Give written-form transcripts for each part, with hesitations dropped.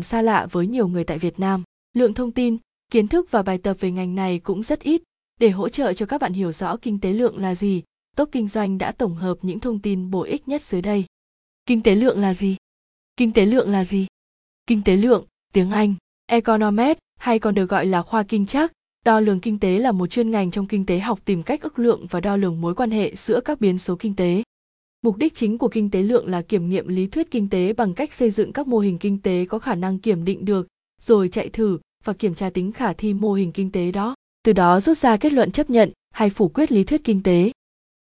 xa lạ với nhiều người tại Việt Nam. Lượng thông tin, kiến thức và bài tập về ngành này cũng rất ít. Để hỗ trợ cho các bạn hiểu rõ kinh tế lượng là gì, Top Kinh Doanh đã tổng hợp những thông tin bổ ích nhất dưới đây. Kinh tế lượng là gì? Kinh tế lượng là gì? Kinh tế lượng, tiếng Anh, econometrics hay còn được gọi là khoa kinh trắc, đo lường kinh tế là một chuyên ngành trong kinh tế học tìm cách ước lượng và đo lường mối quan hệ giữa các biến số kinh tế. Mục đích chính của kinh tế lượng là kiểm nghiệm lý thuyết kinh tế bằng cách xây dựng các mô hình kinh tế có khả năng kiểm định được, rồi chạy thử và kiểm tra tính khả thi mô hình kinh tế đó, từ đó rút ra kết luận chấp nhận hay phủ quyết lý thuyết kinh tế.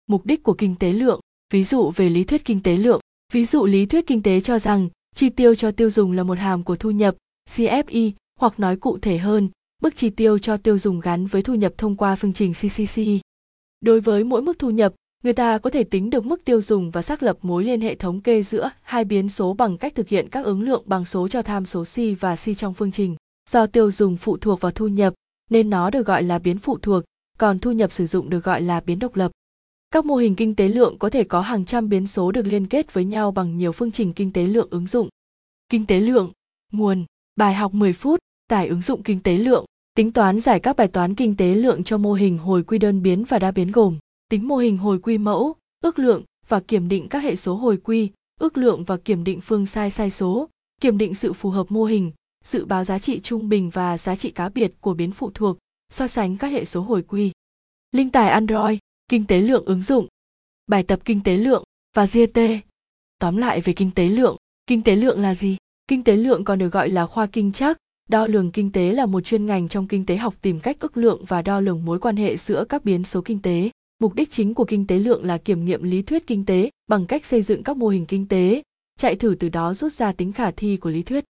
Mục đích của kinh tế lượng, ví dụ về lý thuyết kinh tế lượng. Ví dụ lý thuyết kinh tế cho rằng chi tiêu cho tiêu dùng là một hàm của thu nhập, CFI, hoặc nói cụ thể hơn, mức chi tiêu cho tiêu dùng gắn với thu nhập thông qua phương trình CCC. Đối với mỗi mức thu nhập, người ta có thể tính được mức tiêu dùng và xác lập mối liên hệ thống kê giữa hai biến số bằng cách thực hiện các ứng lượng bằng số cho tham số C và C trong phương trình. Do tiêu dùng phụ thuộc vào thu nhập, nên nó được gọi là biến phụ thuộc, còn thu nhập sử dụng được gọi là biến độc lập. Các mô hình kinh tế lượng có thể có hàng trăm biến số được liên kết với nhau bằng nhiều phương trình kinh tế lượng ứng dụng. Kinh tế lượng, nguồn, bài học 10 phút, tải ứng dụng kinh tế lượng, tính toán giải các bài toán kinh tế lượng cho mô hình hồi quy đơn biến và đa biến gồm tính mô hình hồi quy mẫu, ước lượng và kiểm định các hệ số hồi quy, ước lượng và kiểm định phương sai số, kiểm định sự phù hợp mô hình, dự báo giá trị trung bình và giá trị cá biệt của biến phụ thuộc, so sánh các hệ số hồi quy. Linh tải Android, kinh tế lượng ứng dụng, bài tập kinh tế lượng và GT. Tóm lại về kinh tế lượng là gì? Kinh tế lượng còn được gọi là khoa kinh trắc, đo lường kinh tế là một chuyên ngành trong kinh tế học tìm cách ước lượng và đo lường mối quan hệ giữa các biến số kinh tế. Mục đích chính của kinh tế lượng là kiểm nghiệm lý thuyết kinh tế bằng cách xây dựng các mô hình kinh tế, chạy thử từ đó rút ra tính khả thi của lý thuyết.